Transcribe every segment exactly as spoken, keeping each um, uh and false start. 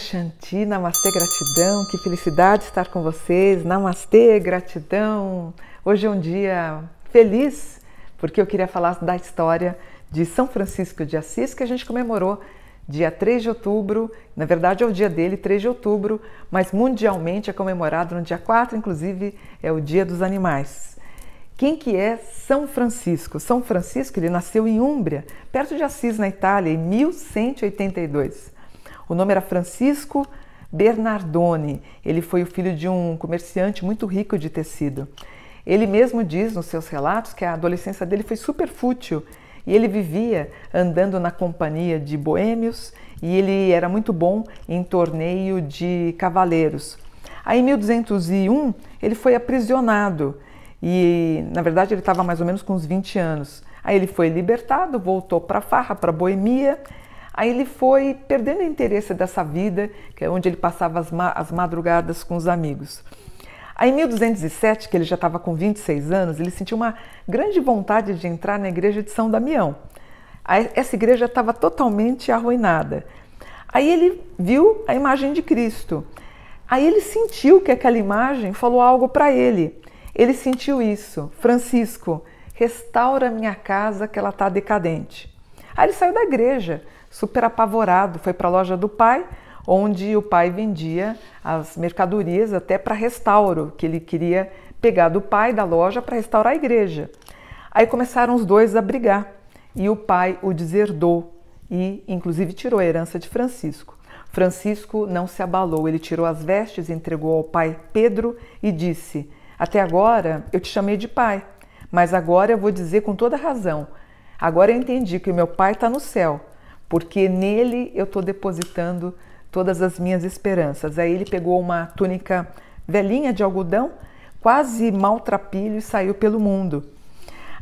Shanti, namastê, gratidão, que felicidade estar com vocês, namastê, gratidão. Hoje é um dia feliz, porque eu queria falar da história de São Francisco de Assis, que a gente comemorou dia três de outubro, na verdade é o dia dele, três de outubro, mas mundialmente é comemorado no dia quatro, inclusive é o Dia dos Animais. Quem que é São Francisco? São Francisco, ele nasceu em Úmbria, perto de Assis, na Itália, em mil cento e oitenta e dois. O nome era Francisco Bernardone, ele foi o filho de um comerciante muito rico de tecido. Ele mesmo diz nos seus relatos que a adolescência dele foi super fútil e ele vivia andando na companhia de boêmios e ele era muito bom em torneio de cavaleiros. Aí, em mil duzentos e um, ele foi aprisionado. E, na verdade, ele estava mais ou menos com uns vinte anos. Aí ele foi libertado, voltou para a farra, para a boemia. Aí ele foi perdendo o interesse dessa vida, que é onde ele passava as, ma as madrugadas com os amigos. Aí, em mil duzentos e sete, que ele já estava com vinte e seis anos, ele sentiu uma grande vontade de entrar na igreja de São Damião. Aí, essa igreja estava totalmente arruinada. Aí ele viu a imagem de Cristo. Aí ele sentiu que aquela imagem falou algo para ele. Ele sentiu isso: Francisco, restaura minha casa que ela está decadente. Aí ele saiu da igreja, super apavorado, foi para a loja do pai, onde o pai vendia as mercadorias até para restauro, que ele queria pegar do pai da loja para restaurar a igreja. Aí começaram os dois a brigar e o pai o deserdou e inclusive tirou a herança de Francisco. Francisco não se abalou, ele tirou as vestes, entregou ao pai Pedro e disse: até agora eu te chamei de pai, mas agora eu vou dizer com toda razão. Agora eu entendi que o meu pai está no céu, porque nele eu estou depositando todas as minhas esperanças. Aí ele pegou uma túnica velhinha de algodão, quase maltrapilho, e saiu pelo mundo.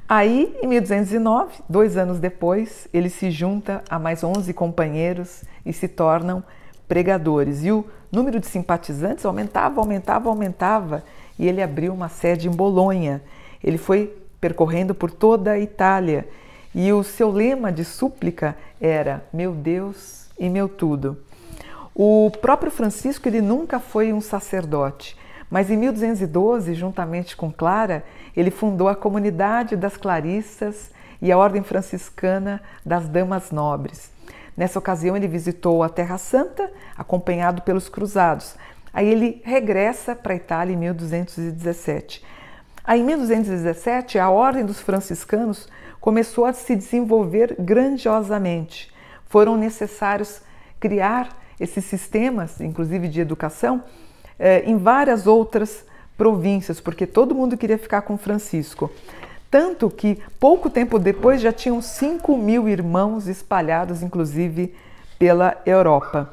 Aí, em mil duzentos e nove, dois anos depois, ele se junta a mais onze companheiros e se tornam pregadores. E o número de simpatizantes aumentava, aumentava, aumentava. E ele abriu uma sede em Bolonha. Ele foi percorrendo por toda a Itália e o seu lema de súplica era: meu Deus e meu tudo. O próprio Francisco, ele nunca foi um sacerdote, mas em mil duzentos e doze, juntamente com Clara, ele fundou a comunidade das Clarissas e a Ordem Franciscana das Damas Nobres. Nessa ocasião, ele visitou a Terra Santa, acompanhado pelos cruzados. Aí ele regressa para a Itália em mil duzentos e dezessete. Aí, em mil duzentos e dezessete, a Ordem dos Franciscanos começou a se desenvolver grandiosamente. Foram necessários criar esses sistemas, inclusive de educação, em várias outras províncias, porque todo mundo queria ficar com Francisco. Tanto que, pouco tempo depois, já tinham cinco mil irmãos espalhados, inclusive, pela Europa.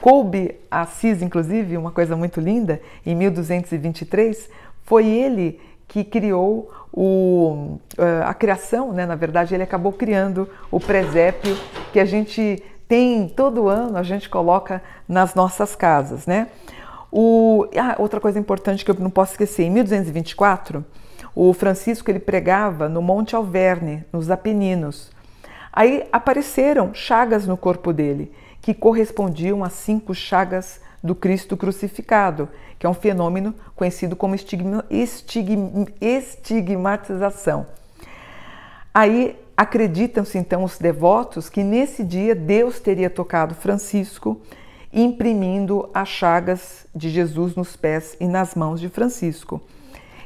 Coube a Assis, inclusive, uma coisa muito linda, em mil duzentos e vinte e três, foi ele que criou o, a criação, né? Na verdade, ele acabou criando o presépio que a gente tem todo ano, a gente coloca nas nossas casas, né? O, ah, outra coisa importante que eu não posso esquecer, em mil duzentos e vinte e quatro, o Francisco ele pregava no Monte Alverne, nos Apeninos. Aí apareceram chagas no corpo dele, que correspondiam às cinco chagas do Cristo crucificado, que é um fenômeno conhecido como estigma, estigma, estigmatização. Aí acreditam-se então os devotos que nesse dia Deus teria tocado Francisco, imprimindo as chagas de Jesus nos pés e nas mãos de Francisco.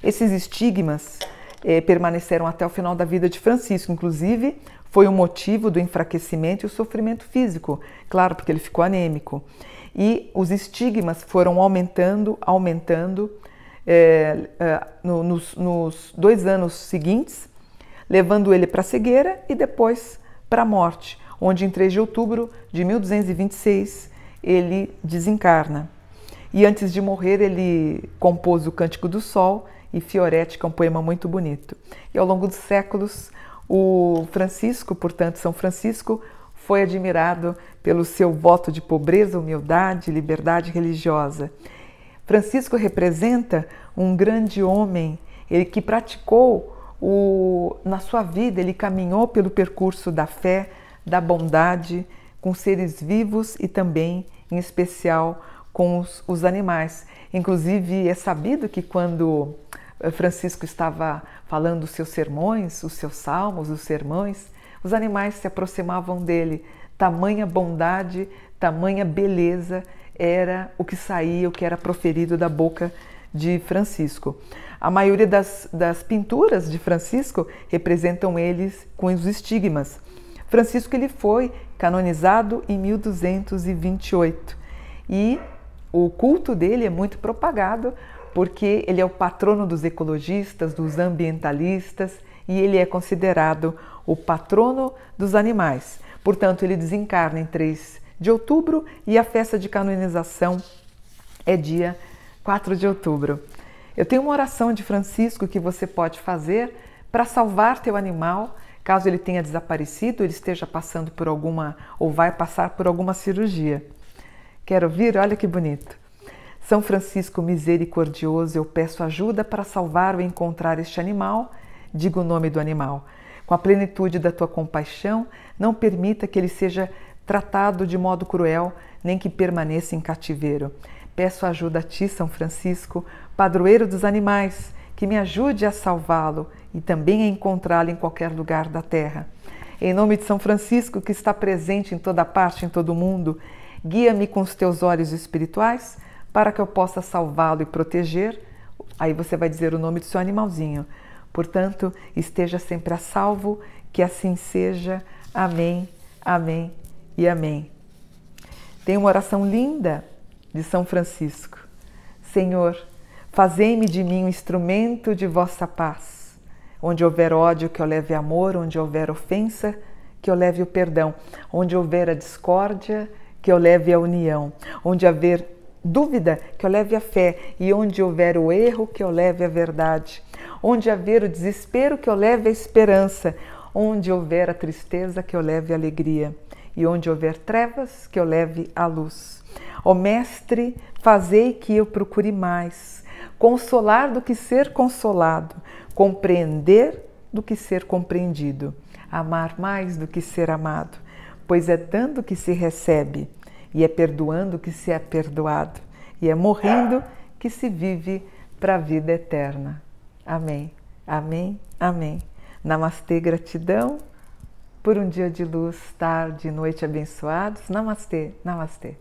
Esses estigmas eh, permaneceram até o final da vida de Francisco, inclusive foi o motivo do enfraquecimento e o sofrimento físico, claro, porque ele ficou anêmico. E os estigmas foram aumentando, aumentando é, é, no, nos, nos dois anos seguintes, levando ele para a cegueira e depois para a morte, onde em três de outubro de mil duzentos e vinte e seis ele desencarna. E antes de morrer ele compôs o Cântico do Sol e Fiorete, que é um poema muito bonito. E ao longo dos séculos, o Francisco, portanto, São Francisco, foi admirado pelo seu voto de pobreza, humildade, liberdade religiosa. Francisco representa um grande homem, ele que praticou o, na sua vida, ele caminhou pelo percurso da fé, da bondade, com seres vivos e também em especial com os, os animais. Inclusive, é sabido que quando Francisco estava falando os seus sermões, os seus salmos, os sermões, os animais se aproximavam dele. Tamanha bondade, tamanha beleza era o que saía, o que era proferido da boca de Francisco. A maioria das, das pinturas de Francisco representam eles com os estigmas. Francisco ele foi canonizado em mil duzentos e vinte e oito e o culto dele é muito propagado porque ele é o patrono dos ecologistas, dos ambientalistas e ele é considerado o patrono dos animais. Portanto, ele desencarna em três de outubro e a festa de canonização é dia quatro de outubro. Eu tenho uma oração de Francisco que você pode fazer para salvar teu animal, caso ele tenha desaparecido, ele esteja passando por alguma ou vai passar por alguma cirurgia. Quer ouvir? Olha que bonito. São Francisco misericordioso, eu peço ajuda para salvar ou encontrar este animal. Diga o nome do animal. Com a plenitude da tua compaixão, não permita que ele seja tratado de modo cruel, nem que permaneça em cativeiro. Peço ajuda a ti, São Francisco, padroeiro dos animais, que me ajude a salvá-lo e também a encontrá-lo em qualquer lugar da terra. Em nome de São Francisco, que está presente em toda parte, em todo o mundo, guia-me com os teus olhos espirituais para que eu possa salvá-lo e proteger. Aí você vai dizer o nome do seu animalzinho. Portanto, esteja sempre a salvo, que assim seja. Amém, amém e amém. Tem uma oração linda de São Francisco. Senhor, fazei-me de mim um instrumento de vossa paz. Onde houver ódio, que eu leve amor. Onde houver ofensa, que eu leve o perdão. Onde houver a discórdia, que eu leve a união. Onde haver dúvida, que eu leve a fé. E onde houver o erro, que eu leve a verdade. Onde haver o desespero, que eu leve a esperança. Onde houver a tristeza, que eu leve a alegria. E onde houver trevas, que eu leve a luz. Ó Mestre, fazei que eu procure mais, consolar do que ser consolado, compreender do que ser compreendido, amar mais do que ser amado. Pois é dando que se recebe, e é perdoando que se é perdoado, e é morrendo que se vive para a vida eterna. Amém, amém, amém. Namastê, gratidão por um dia de luz, tarde e noite abençoados. Namastê, namastê.